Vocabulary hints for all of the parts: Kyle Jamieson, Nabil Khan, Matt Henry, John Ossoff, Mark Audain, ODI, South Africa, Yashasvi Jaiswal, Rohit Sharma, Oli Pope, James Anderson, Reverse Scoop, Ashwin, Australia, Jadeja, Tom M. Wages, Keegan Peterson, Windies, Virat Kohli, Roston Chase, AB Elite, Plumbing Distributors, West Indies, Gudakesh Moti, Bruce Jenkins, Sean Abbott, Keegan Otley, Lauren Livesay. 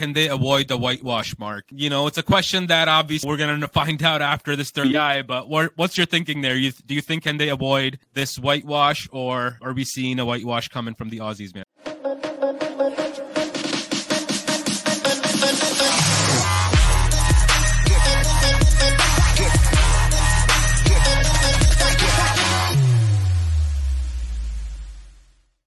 can they avoid the whitewash, Mark? You know, it's a question that obviously we're going to find out after this third guy, but what's your thinking there? Do you think, can they avoid this whitewash, or are we seeing a whitewash coming from the Aussies, man?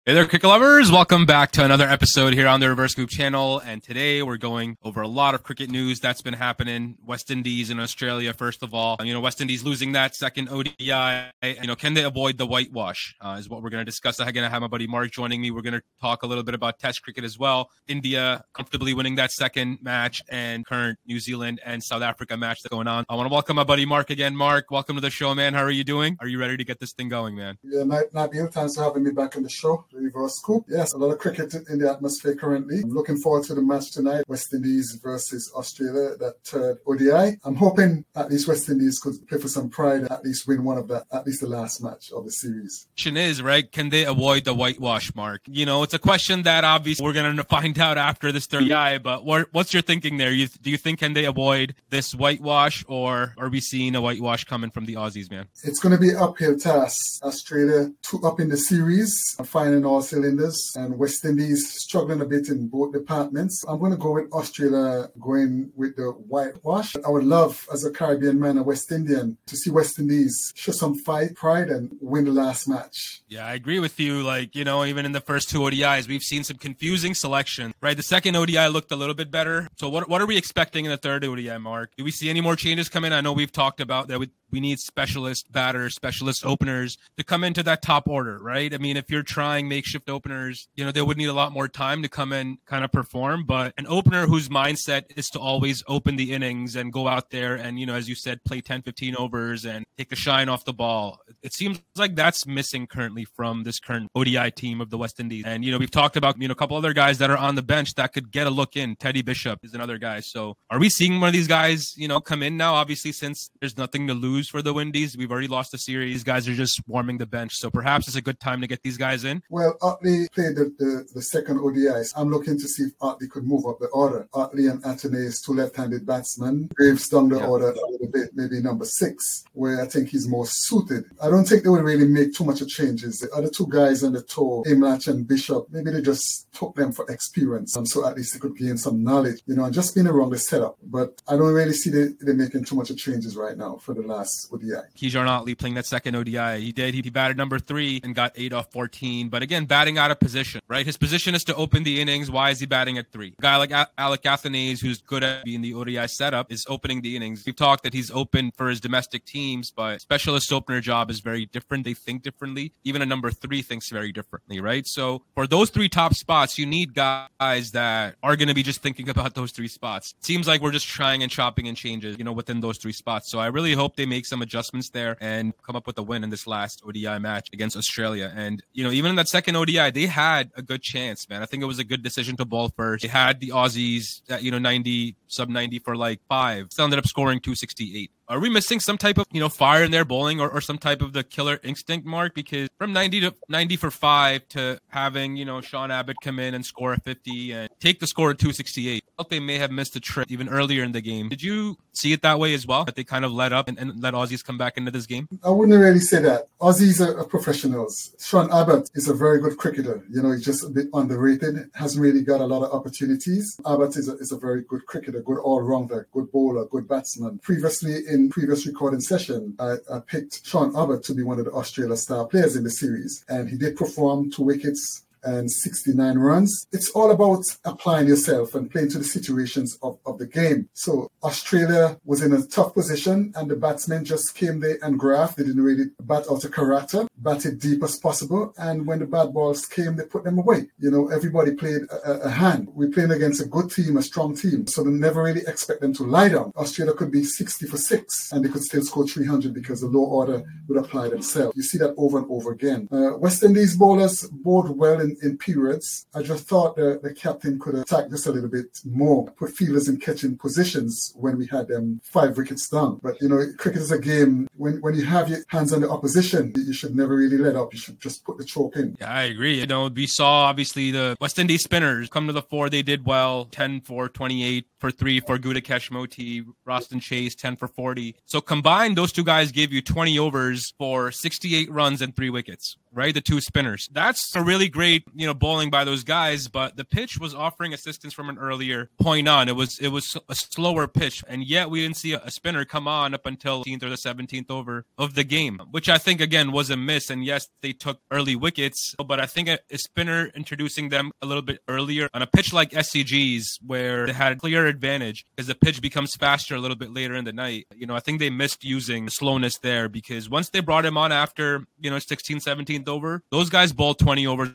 Hey there, cricket lovers. Welcome back to another episode here on the Reverse Scoop channel. And today we're going over a lot of cricket news that's been happening. West Indies and Australia, first of all. You know, West Indies losing that second ODI. You know, can they avoid the whitewash is what we're going to discuss. I'm going to have my buddy Mark joining me. We're going to talk a little bit about Test cricket as well. India comfortably winning that second match, and current New Zealand and South Africa match that's going on. I want to welcome my buddy Mark again. Mark, welcome to the show, man. How are you doing? Are you ready to get this thing going, man? Yeah, Nabil, thanks for having me back on the show. Reverse Scoop. Yes, a lot of cricket in the atmosphere currently. I'm looking forward to the match tonight, West Indies versus Australia, that third ODI. I'm hoping at least West Indies could play for some pride, at least win one of that, at least the last match of the series. Question is, right, can they avoid the whitewash, Mark? You know, it's a question that obviously we're going to find out after this third ODI, but what's your thinking there? Do you think, can they avoid this whitewash, or are we seeing a whitewash coming from the Aussies, man? It's going to be an uphill task. Australia two up in the series, finding all cylinders, and West Indies struggling a bit in both departments. I'm going to go with Australia going with the whitewash. I would love, as a Caribbean man, a West Indian, to see West Indies show some fight, pride, and win the last match. Yeah, I agree with you. Like, you know, even in the first two ODIs, we've seen some confusing selection, right? The second ODI looked a little bit better. So what are we expecting in the third ODI, Mark? Do we see any more changes come in? I know we've talked about that we need specialist batters, specialist openers to come into that top order, right? I mean, if you're trying makeshift openers, you know, they would need a lot more time to come and kind of perform. But an opener whose mindset is to always open the innings and go out there and, you know, as you said, play 10, 15 overs and take the shine off the ball. It seems like that's missing currently from this current ODI team of the West Indies. And, you know, we've talked about, you know, a couple other guys that are on the bench that could get a look in. Teddy Bishop is another guy. So are we seeing one of these guys, you know, come in now? Obviously, since there's nothing to lose for the Windies, we've already lost the series. These guys are just warming the bench. So perhaps it's a good time to get these guys in. Well, Otley played the second ODI. I'm looking to see if Otley could move up the order. Otley and Atane's two left-handed batsmen. Graves down the order a little bit, maybe number 6, where I think he's more suited. I don't think they would really make too much of changes. The other two guys on the tour, Imlach and Bishop, maybe they just took them for experience, so at least they could gain some knowledge, you know, and just being around the setup. But I don't really see they're making too much of changes right now for the last ODI. Keegan Otley playing that second ODI. He did. He batted number 3 and got 8 off 14. But again, batting out of position, right? His position is to open the innings. Why is he batting at 3? A guy like Alec Athanase, who's good at being the ODI setup, is opening the innings. We've talked that he's open for his domestic teams, but specialist opener job is very different. They think differently. Even a number 3 thinks very differently, right? So for those 3 top spots, you need guys that are going to be just thinking about those 3 spots. It seems like we're just trying and chopping and changes, you know, within those 3 spots. So I really hope they make some adjustments there and come up with a win in this last ODI match against Australia. And, you know, even in that second ODI, they had a good chance, man. I think it was a good decision to bowl first. They had the Aussies at, you know, 90, sub 90 for like 5. Still ended up scoring 268. Are we missing some type of, you know, fire in their bowling or some type of the killer instinct, Mark? Because from 90 for 5 to having, you know, Sean Abbott come in and score a 50 and take the score at 268. I thought they may have missed a trick even earlier in the game. Did you see it that way as well? That they kind of let up and let Aussies come back into this game? I wouldn't really say that. Aussies are professionals. Sean Abbott is a very good cricketer. You know, he's just a bit underrated. Hasn't really got a lot of opportunities. Abbott is a very good cricketer, good all-rounder, good bowler, good batsman. Previously, in previous recording session, I picked Sean Abbott to be one of the Australia star players in the series, and he did perform 2 wickets and 69 runs. It's all about applying yourself and playing to the situations of the game. So Australia was in a tough position and the batsmen just came there and grabbed. They didn't really bat out of character, batted deep as possible. And when the bad balls came, they put them away. You know, everybody played a hand. We're playing against a good team, a strong team. So they never really expect them to lie down. Australia could be 60 for 6 and they could still score 300 because the low order would apply themselves. You see that over and over again. West Indies bowlers bowled well in in periods. I just thought the captain could attack just a little bit more, put feelers in catching positions when we had 5 wickets down. But, you know, cricket is a game. When you have your hands on the opposition, you should never really let up. You should just put the chalk in. Yeah, I agree. You know, we saw, obviously, the West Indies spinners come to the fore. They did well. 10 for 28 for 3 for Gudakesh Moti, Roston Chase, 10 for 40. So combined, those two guys gave you 20 overs for 68 runs and 3 wickets, right? The two spinners. That's a really great, you know, bowling by those guys, but the pitch was offering assistance from an earlier point on. It was a slower pitch, and yet we didn't see a spinner come on up until the 18th or the 17th over of the game, which I think, again, was a miss. And yes, they took early wickets, but I think a spinner introducing them a little bit earlier on a pitch like SCG's, where they had a clear advantage because the pitch becomes faster a little bit later in the night. You know, I think they missed using the slowness there, because once they brought him on after, you know, 16, 17th over, those guys bowled 20 overs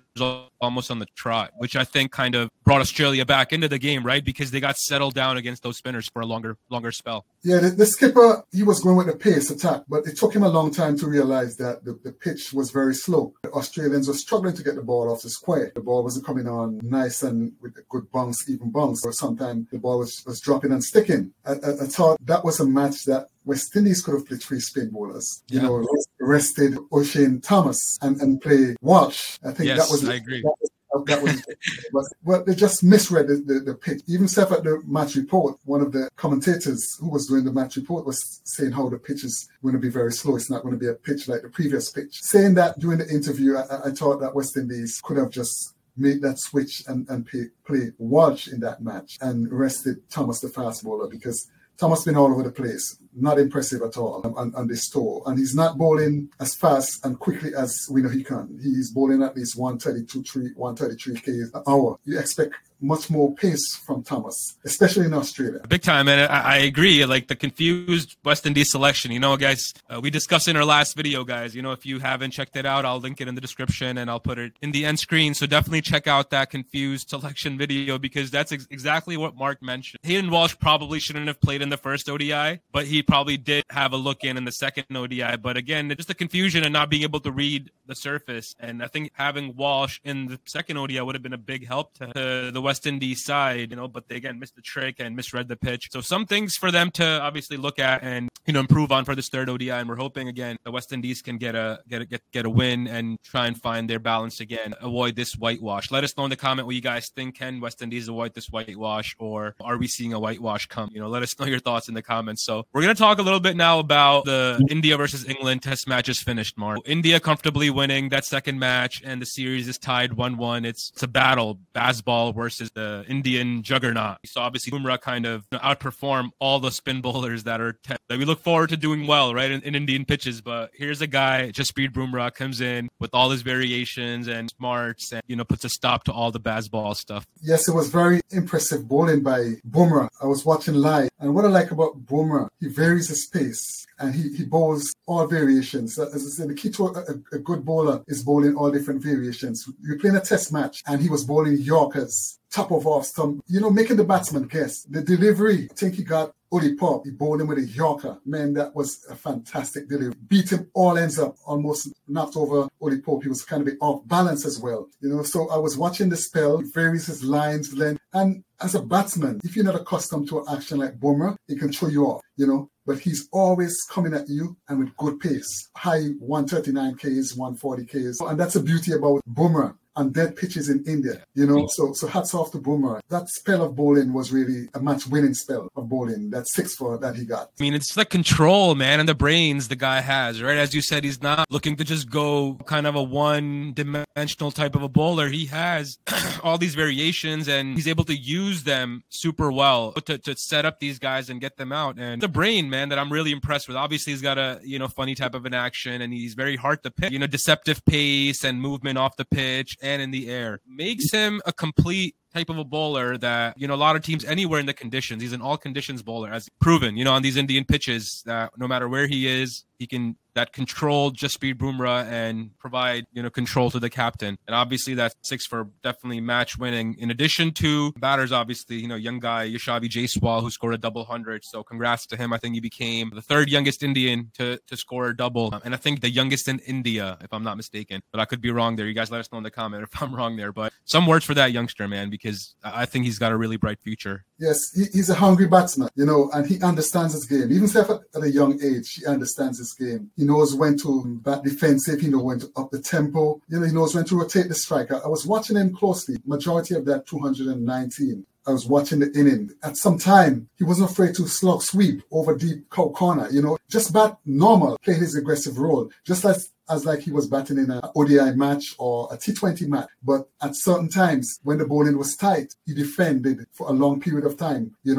almost on the trot, which I think kind of brought Australia back into the game, right? Because they got settled down against those spinners for a longer spell. Yeah, the skipper, he was going with a pace attack, but it took him a long time to realize that the pitch was very slow. The Australians were struggling to get the ball off the square. The ball wasn't coming on nice and with a good bounce, even bounce. Or sometimes the ball was dropping and sticking. I thought that was a match that West Indies could have played 3 spin bowlers, you know, rested O'Shane Thomas and play Walsh. I think yes, that was... Yes, I agree. Well, they just misread the pitch. Even said at the match report, one of the commentators who was doing the match report was saying how the pitch is going to be very slow. It's not going to be a pitch like the previous pitch. Saying that during the interview, I thought that West Indies could have just made that switch and play Walsh in that match and rested Thomas, the fast bowler, because Thomas has been all over the place, not impressive at all on this tour. And he's not bowling as fast and quickly as we know he can. He's bowling at least 133 k's an hour. You expect much more pace from Thomas, especially in Australia. Big time, and I agree. Like the confused West Indies selection, you know, guys, we discussed in our last video, guys. You know, if you haven't checked it out, I'll link it in the description and I'll put it in the end screen. So definitely check out that confused selection video, because that's exactly what Mark mentioned. Hayden Walsh probably shouldn't have played in the first ODI, but he probably did have a look in the second ODI. But again, just the confusion and not being able to read the surface. And I think having Walsh in the second ODI would have been a big help to the West Indies side, you know, but they again missed the trick and misread the pitch. So some things for them to obviously look at and, you know, improve on for this third ODI. And we're hoping again the West Indies can get a win and try and find their balance again, avoid this whitewash. Let us know in the comment what you guys think. Can West Indies avoid this whitewash, or are we seeing a whitewash come? You know, let us know your thoughts in the comments. So we're going to talk a little bit now about the India versus England test match is finished, Mark. India comfortably winning that second match, and the series is tied 1-1. It's a battle, baseball versus the Indian juggernaut. So obviously Bumrah kind of outperform all the spin bowlers that we look forward to doing well, right, in Indian pitches. But here's a guy, Jasprit Bumrah, comes in with all his variations and smarts and, you know, puts a stop to all the baseball stuff. Yes, it was very impressive bowling by Bumrah. I was watching live, and what I like about Bumrah, he varies his pace and he bowls all variations. As I said, the key to a good bowler is bowling all different variations. You're playing a test match and he was bowling Yorkers, top of off stump, you know, making the batsman guess. The delivery, I think he got Oli Pope. He bowled him with a Yorker. Man, that was a fantastic delivery. Beat him all ends up, almost knocked over Oli Pope. He was kind of a bit off balance as well. You know, so I was watching the spell, varies his lines, length. And as a batsman, if you're not accustomed to an action like Bumrah, it can throw you off, you know. But he's always coming at you and with good pace. High 139 Ks, 140 Ks. And that's the beauty about Bumrah and dead pitches in India, you know. So hats off to Bumrah. That spell of bowling was really a match-winning spell of bowling, that 6 for that he got. I mean, it's the control, man, and the brains the guy has, right? As you said, he's not looking to just go kind of a one-dimensional type of a bowler. He has all these variations, and he's able to use them super well to set up these guys and get them out. And the brain, man, that I'm really impressed with. Obviously, he's got a, you know, funny type of an action, and he's very hard to pick. You know, deceptive pace and movement off the pitch and in the air makes him a complete type of a bowler that, you know, a lot of teams anywhere in the conditions. He's an all conditions bowler, as proven, you know, on these Indian pitches, that no matter where he is, he can that control Jasprit Bumrah and provide, control to the captain. And obviously that six for definitely match winning. In addition to batters, obviously, young guy, Yashasvi Jaiswal, who scored a double hundred. So congrats to him. I think he became the third youngest Indian to score a double. And I think the youngest in India, if I'm not mistaken, but I could be wrong there. You guys let us know in the comment if I'm wrong there, but some words for that youngster, man, because I think he's got a really bright future. Yes, he's a hungry batsman, and he understands his game. Even at a young age, he understands his game. He knows when to bat defensive, he knows when to up the tempo, he knows when to rotate the striker. I was watching him closely, majority of that 219. I was watching the inning. At some time, he wasn't afraid to slog sweep over deep corner, just bat normal, play his aggressive role, just as he was batting in an ODI match or a T20 match. But at certain times, when the bowling was tight, he defended for a long period of time, He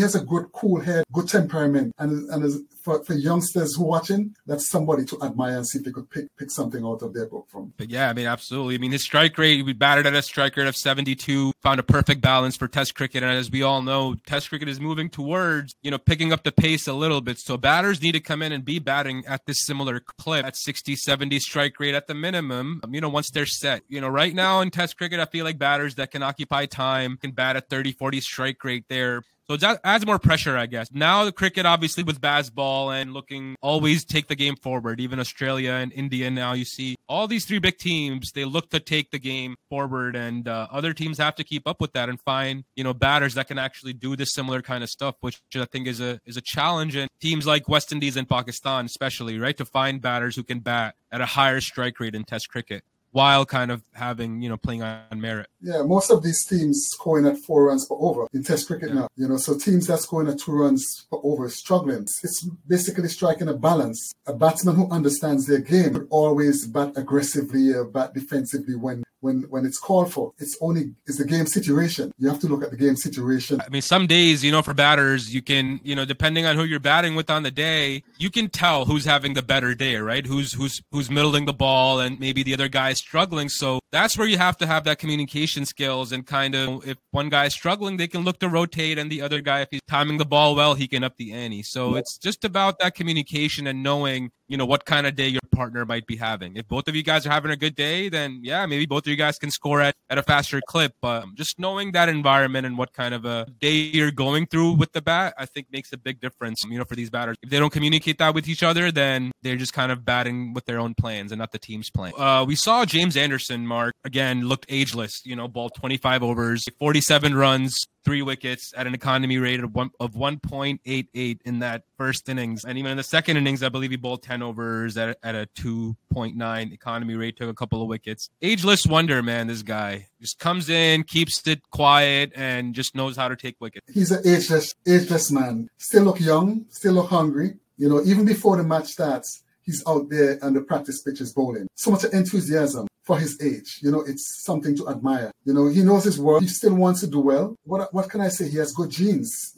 has a good, cool head, good temperament. And for youngsters who are watching, that's somebody to admire and see if they could pick something out of their book from. But yeah, absolutely. His strike rate, we batted at a strike rate of 72, found a perfect balance for Test cricket. And as we all know, Test cricket is moving towards, picking up the pace a little bit. So batters need to come in and be batting at this similar clip at 67, 70 strike rate at the minimum, once they're set. Right now in Test cricket, I feel like batters that can occupy time can bat at 30-40 strike rate there. So that adds more pressure, I guess. Now the cricket, obviously, with baseball and looking always take the game forward. Even Australia and India now, you see all these three big teams, they look to take the game forward, and other teams have to keep up with that and find, batters that can actually do this similar kind of stuff, which I think is a challenge. And teams like West Indies and Pakistan, especially, right, to find batters who can bat at a higher strike rate in Test cricket, while kind of having, playing on merit. Yeah, most of these teams scoring at 4 runs per over in Test cricket now, so teams that's scoring at 2 runs per over is struggling. It's basically striking a balance. A batsman who understands their game would always bat aggressively, bat defensively when it's called for. It's the game situation. You have to look at the game situation. Some days, for batters, you can, depending on who you're batting with on the day, you can tell who's having the better day, right? Who's middling the ball and maybe the other guy's struggling. So that's where you have to have that communication skills and kind of, if one guy is struggling, they can look to rotate, and the other guy, if he's timing the ball well, he can up the ante. So It's just about that communication and knowing, what kind of day your partner might be having. If both of you guys are having a good day, then yeah, maybe both of you guys can score at a faster clip. Just knowing that environment and what kind of a day you're going through with the bat, I think makes a big difference, for these batters. If they don't communicate that with each other, then they're just kind of batting with their own plans and not the team's plan. We saw James Anderson, Mark, again, looked ageless, ball 25 overs, 47 runs, 3 wickets at an economy rate of 1.88 in that first innings. And even in the second innings, I believe he bowled 10 overs at a 2.9 economy rate, took a couple of wickets. Ageless wonder, man, this guy. Just comes in, keeps it quiet, and just knows how to take wickets. He's an ageless man. Still look young, still look hungry. Even before the match starts, he's out there on the practice pitches bowling. So much enthusiasm for his age. It's something to admire. He knows his worth. He still wants to do well. What can I say? He has good genes,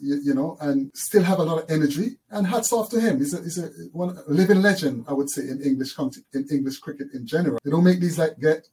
and still have a lot of energy. And hats off to him. He's a living legend, I would say, in English country, in English cricket in general. They don't make these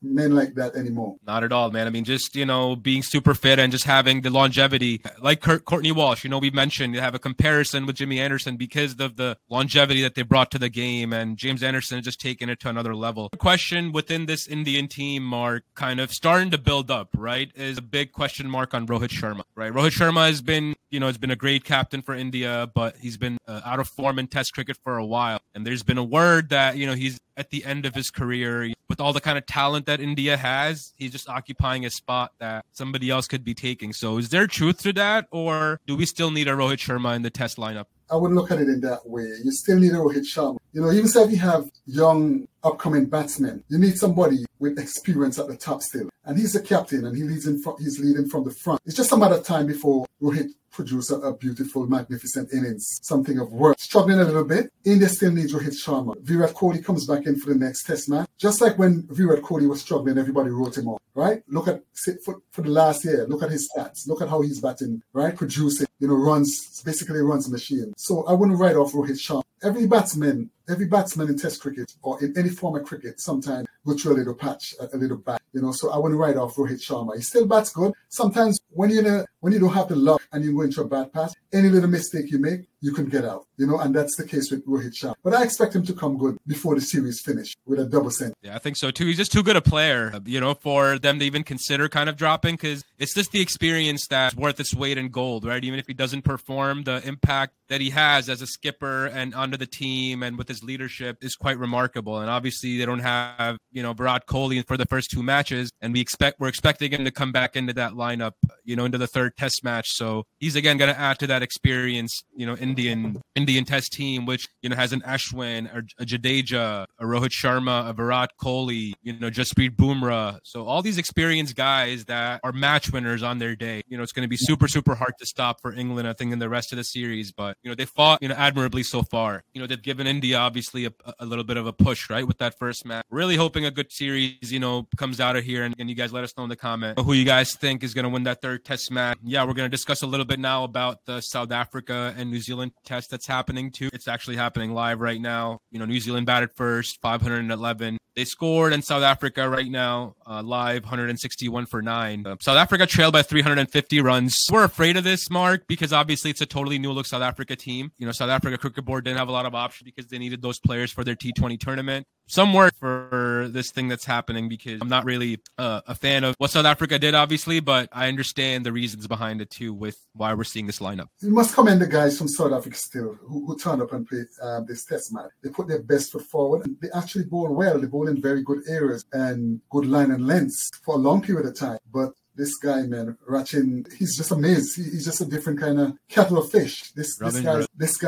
men like that anymore. Not at all, man. Just, being super fit and just having the longevity. Like Courtney Walsh, we mentioned they have a comparison with Jimmy Anderson because of the longevity that they brought to the game. And James Anderson has just taken it to another level. Question within this Indian team are kind of starting to build up, right, is a big question mark on Rohit Sharma, right? Rohit Sharma has been, has been a great captain for India, but he's been out of form in Test cricket for a while. And there's been a word that, he's at the end of his career. With all the kind of talent that India has, he's just occupying a spot that somebody else could be taking. So is there truth to that, or do we still need a Rohit Sharma in the Test lineup? I wouldn't look at it in that way. You still need a Rohit Sharma. Even if you have young, upcoming batsmen, you need somebody with experience at the top still. And he's a captain, and he's leading from the front. It's just a matter of time before Rohit produces a beautiful, magnificent innings, something of worth. Struggling a little bit, India still needs Rohit Sharma. Virat Kohli comes back in for the next Test match. Just like when Virat Kohli was struggling, everybody wrote him off, right? Look at, for the last year, look at his stats. Look at how he's batting, right? Producing, runs, basically runs machine. So I wouldn't write off Rohit Sharma. Every batsman Every batsman in Test cricket or in any form of cricket sometimes will throw a little patch, a little back, you know. So I wouldn't write off Rohit Sharma. He still bats good. Sometimes when you don't have the luck and you go into a bad pass, any little mistake you make, you can get out, you know. And that's the case with Rohit Sharma. But I expect him to come good before the series finish with a double century. Yeah, I think so too. He's just too good a player, you know, for them to even consider kind of dropping, because it's just the experience that's worth its weight in gold, right? Even if he doesn't perform, the impact that he has as a skipper and under the team and with his leadership is quite remarkable. And obviously they don't have, you know, Virat Kohli for the first two matches, and we're expecting him to come back into that lineup, you know, into the third Test match. So he's again going to add to that experience, you know, Indian Test team, which, you know, has an Ashwin, a Jadeja, a Rohit Sharma, a Virat Kohli, you know, Jasprit Bumrah. So all these experienced guys that are match winners on their day. You know, it's going to be super, super hard to stop for England, I think, in the rest of the series. But, you know, they fought, you know, admirably so far. You know, they've given India obviously a little bit of a push, right, with that first match. Really hoping a good series, you know, comes out of here. And you guys let us know in the comment who you guys think is going to win that third Test match. Yeah, we're going to discuss a little bit now about the South Africa and New Zealand Test that's happening too. It's actually happening live right now. You know, New Zealand batted first, 511. They scored in South Africa right now, live, 161 for 9. South Africa trailed by 350 runs. We're afraid of this, Mark, because obviously it's a totally new look South Africa team. You know, South Africa Cricket Board didn't have a lot of options because they needed those players for their T20 tournament. Some work for this thing that's happening, because I'm not really a fan of what South Africa did, obviously, but I understand the reasons behind it too, with why we're seeing this lineup. You must commend the guys from South Africa still who turned up and played this Test match. They put their best foot forward and they actually bowl well. They bowl in very good areas and good line and lengths for a long period of time. But this guy, man, Rachin, he's just amazing. He's just a different kind of kettle of fish. This guy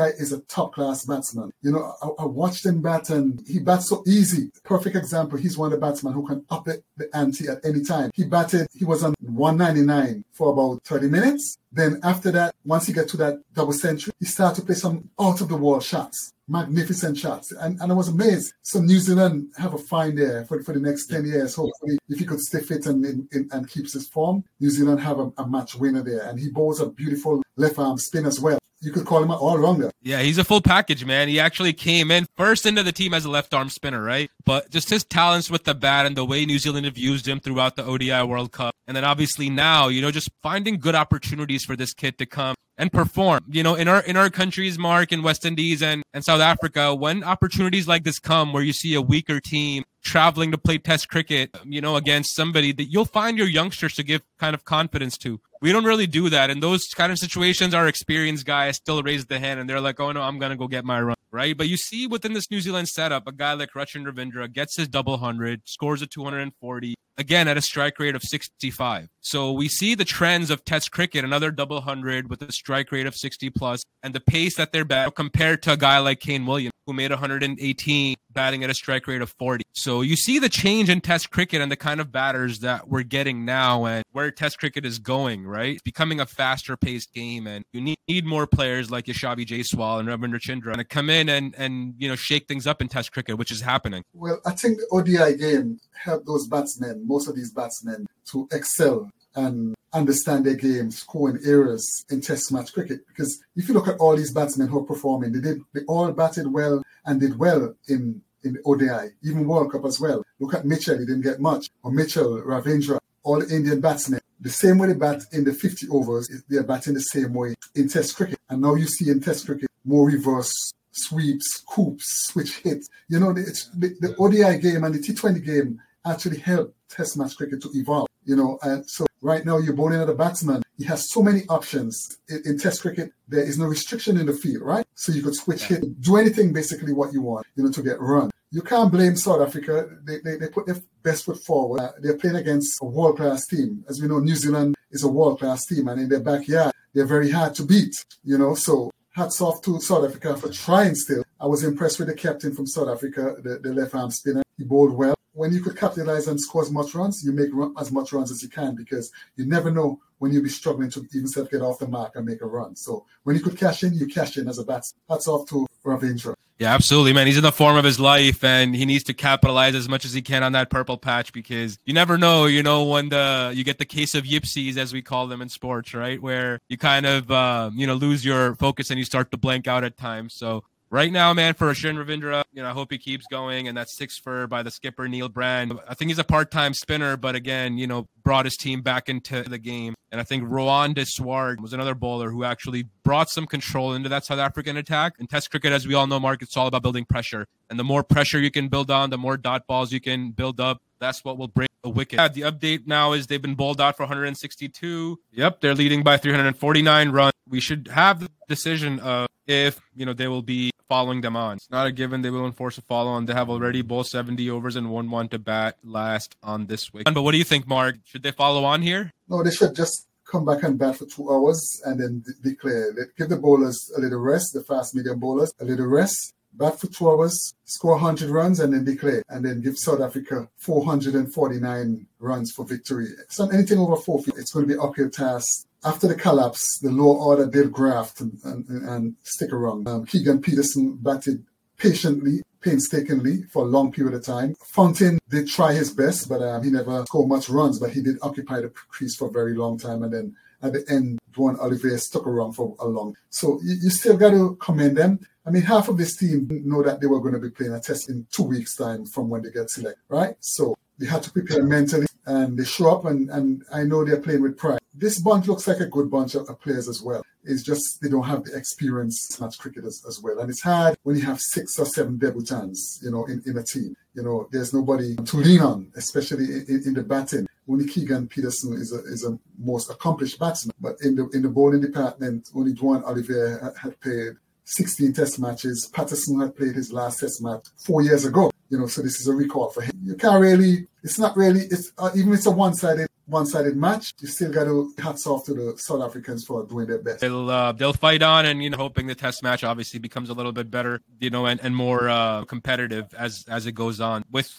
is a top-class batsman. You know, I watched him bat, and he bats so easy. Perfect example. He's one of the batsmen who can up it, the ante at any time. He was on 199 for about 30 minutes. Then after that, once he got to that double century, he started to play some out-of-the-wall shots. Magnificent shots. And I was amazed. So New Zealand have a find there for the next 10 years. Hopefully, if he could stay fit and keeps his form, New Zealand have a match winner there. And he bowls a beautiful left arm spin as well. You could call him an all-rounder. Yeah, he's a full package, man. He actually came in first into the team as a left-arm spinner, right? But just his talents with the bat and the way New Zealand have used him throughout the ODI World Cup. And then obviously now, you know, just finding good opportunities for this kid to come and perform. You know, in our countries, Mark, in West Indies and South Africa, when opportunities like this come where you see a weaker team traveling to play Test cricket, you know, against somebody that you'll find your youngsters to give kind of confidence to. We don't really do that. In those kind of situations, our experienced guys still raise the hand and they're like, oh no, I'm going to go get my run, right? But you see within this New Zealand setup, a guy like Rachin Ravindra gets his double 100, scores a 240, again at a strike rate of 65. So we see the trends of Test cricket, another double 100 with a strike rate of 60 plus, and the pace that they're batting compared to a guy like Kane Williamson, who made 118 batting at a strike rate of 40. So you see the change in Test cricket and the kind of batters that we're getting now and where Test cricket is going, right? It's becoming a faster paced game, and you need more players like Yashasvi Jaiswal and Ravindra Chindra to come in and you know, shake things up in Test cricket, which is happening. Well, I think the ODI game helped those batsmen, most of these batsmen, to excel and understand their game, scoring errors in Test match cricket. Because if you look at all these batsmen who are performing, they all batted well and did well in the ODI, even World Cup as well. Look at Mitchell, he didn't get much. Or Mitchell, Ravindra, all the Indian batsmen. The same way they bat in the 50 overs, they're batting the same way in Test cricket. And now you see in Test cricket more reverse sweeps, scoops, switch hits. You know, the ODI game and the T20 game actually help Test match cricket to evolve. You know, and so right now you're bowling at a batsman. He has so many options. In Test cricket, there is no restriction in the field, right? So you could switch hit, do anything basically what you want, you know, to get run. You can't blame South Africa. They put their best foot forward. They're playing against a world-class team. As we know, New Zealand is a world-class team, and in their backyard, they're very hard to beat, you know, so hats off to South Africa for trying still. I was impressed with the captain from South Africa, the left-arm spinner. He bowled well. When you could capitalize and score as much runs, you make as much runs as you can, because you never know when you'll be struggling to even get off the mark and make a run. So when you could cash in, you cash in as a batsman. Hats off to Ravindra. Yeah, absolutely, man. He's in the form of his life, and he needs to capitalize as much as he can on that purple patch, because you never know, you know, when you get the case of yipsies, as we call them in sports, right? Where you kind of, you know, lose your focus and you start to blank out at times. So right now, man, for O'Shane Ravindra, you know, I hope he keeps going. And that's 6 for by the skipper, Neil Brand. I think he's a part-time spinner, but again, you know, brought his team back into the game. And I think Rohan Desward was another bowler who actually brought some control into that South African attack. And Test cricket, as we all know, Mark, it's all about building pressure. And the more pressure you can build on, the more dot balls you can build up. That's what will break a wicket. Yeah, the update now is they've been bowled out for 162. Yep, they're leading by 349 runs. We should have the decision of if, you know, they will be following them on. It's not a given they will enforce a follow-on. They have already bowled 70 overs and 1-1 to bat last on this wicket. But what do you think, Mark? Should they follow on here? No, they should just come back and bat for 2 hours and then declare. Give the bowlers a little rest, the fast-medium bowlers a little rest. Bat for 2 hours, score 100 runs, and then declare. And then give South Africa 449 runs for victory. So anything over 4 feet, it's going to be uphill task. After the collapse, the lower order did graft and stick around. Keegan Peterson batted patiently, painstakingly for a long period of time. Fountain did try his best, but he never scored much runs, but he did occupy the crease for a very long time. And then at the end, Duane Olivier stuck around for a long. So you still got to commend them. I mean, half of this team know that they were going to be playing a test in 2 weeks' time from when they get selected, right? So they had to prepare mentally, and they show up, and I know they're playing with pride. This bunch looks like a good bunch of players as well. It's just they don't have the experience in match cricket as well. And it's hard when you have 6 or 7 debutants, you know, in a team. You know, there's nobody to lean on, especially in the batting. Only Keegan Peterson is a most accomplished batsman, but in the bowling department, only Duane Olivier had played 16 test matches. Patterson had played his last test match 4 years ago. You know, so this is a record for him. You can't really. It's not really. It's even if it's a one-sided match. You still got to hats off to the South Africans for doing their best. They'll fight on, and you know, hoping the test match obviously becomes a little bit better, you know, and more competitive as it goes on. With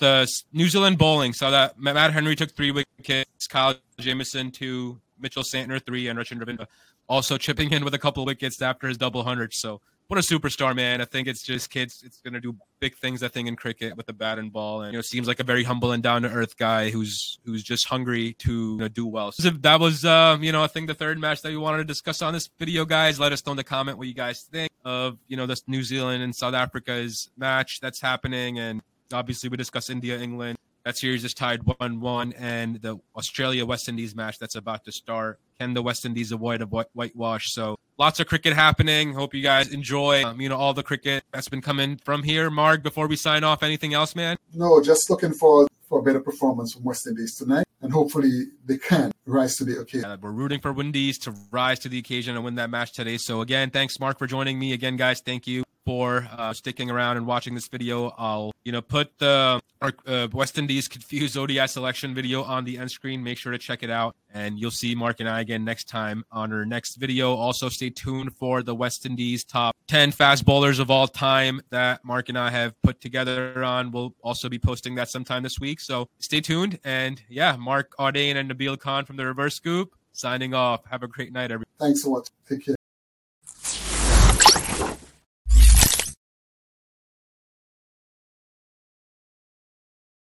New Zealand bowling, so that Matt Henry took 3 wickets, Kyle Jamieson 2, Mitchell Santner 3, and Rachin Ravindra also chipping in with a couple of wickets after his double 100. So what a superstar, man. I think it's just kids. It's going to do big things, I think, in cricket with the bat and ball. And, you know, seems like a very humble and down-to-earth guy who's just hungry to, you know, do well. So that was, you know, I think the third match that we wanted to discuss on this video, guys. Let us know in the comment what you guys think of, you know, this New Zealand and South Africa's match that's happening. And obviously we discussed India, England. That series is tied 1-1, and the Australia-West Indies match that's about to start. Can the West Indies avoid a whitewash? So lots of cricket happening. Hope you guys enjoy, you know, all the cricket that's been coming from here. Mark, before we sign off, anything else, man? No, just looking for a better performance from West Indies tonight. And hopefully they can rise to the occasion. We're rooting for Windies to rise to the occasion and win that match today. So again, thanks, Mark, for joining me. Again, guys, thank you for sticking around and watching this video. I'll, you know, put our West Indies Confused ODI selection video on the end screen. Make sure to check it out. And you'll see Mark and I again next time on our next video. Also, stay tuned for the West Indies top 10 fast bowlers of all time that Mark and I have put together on. We'll also be posting that sometime this week. So stay tuned. And yeah, Mark Audain and Nabil Khan from the Reverse Scoop signing off. Have a great night, everyone. Thanks so much. Take care.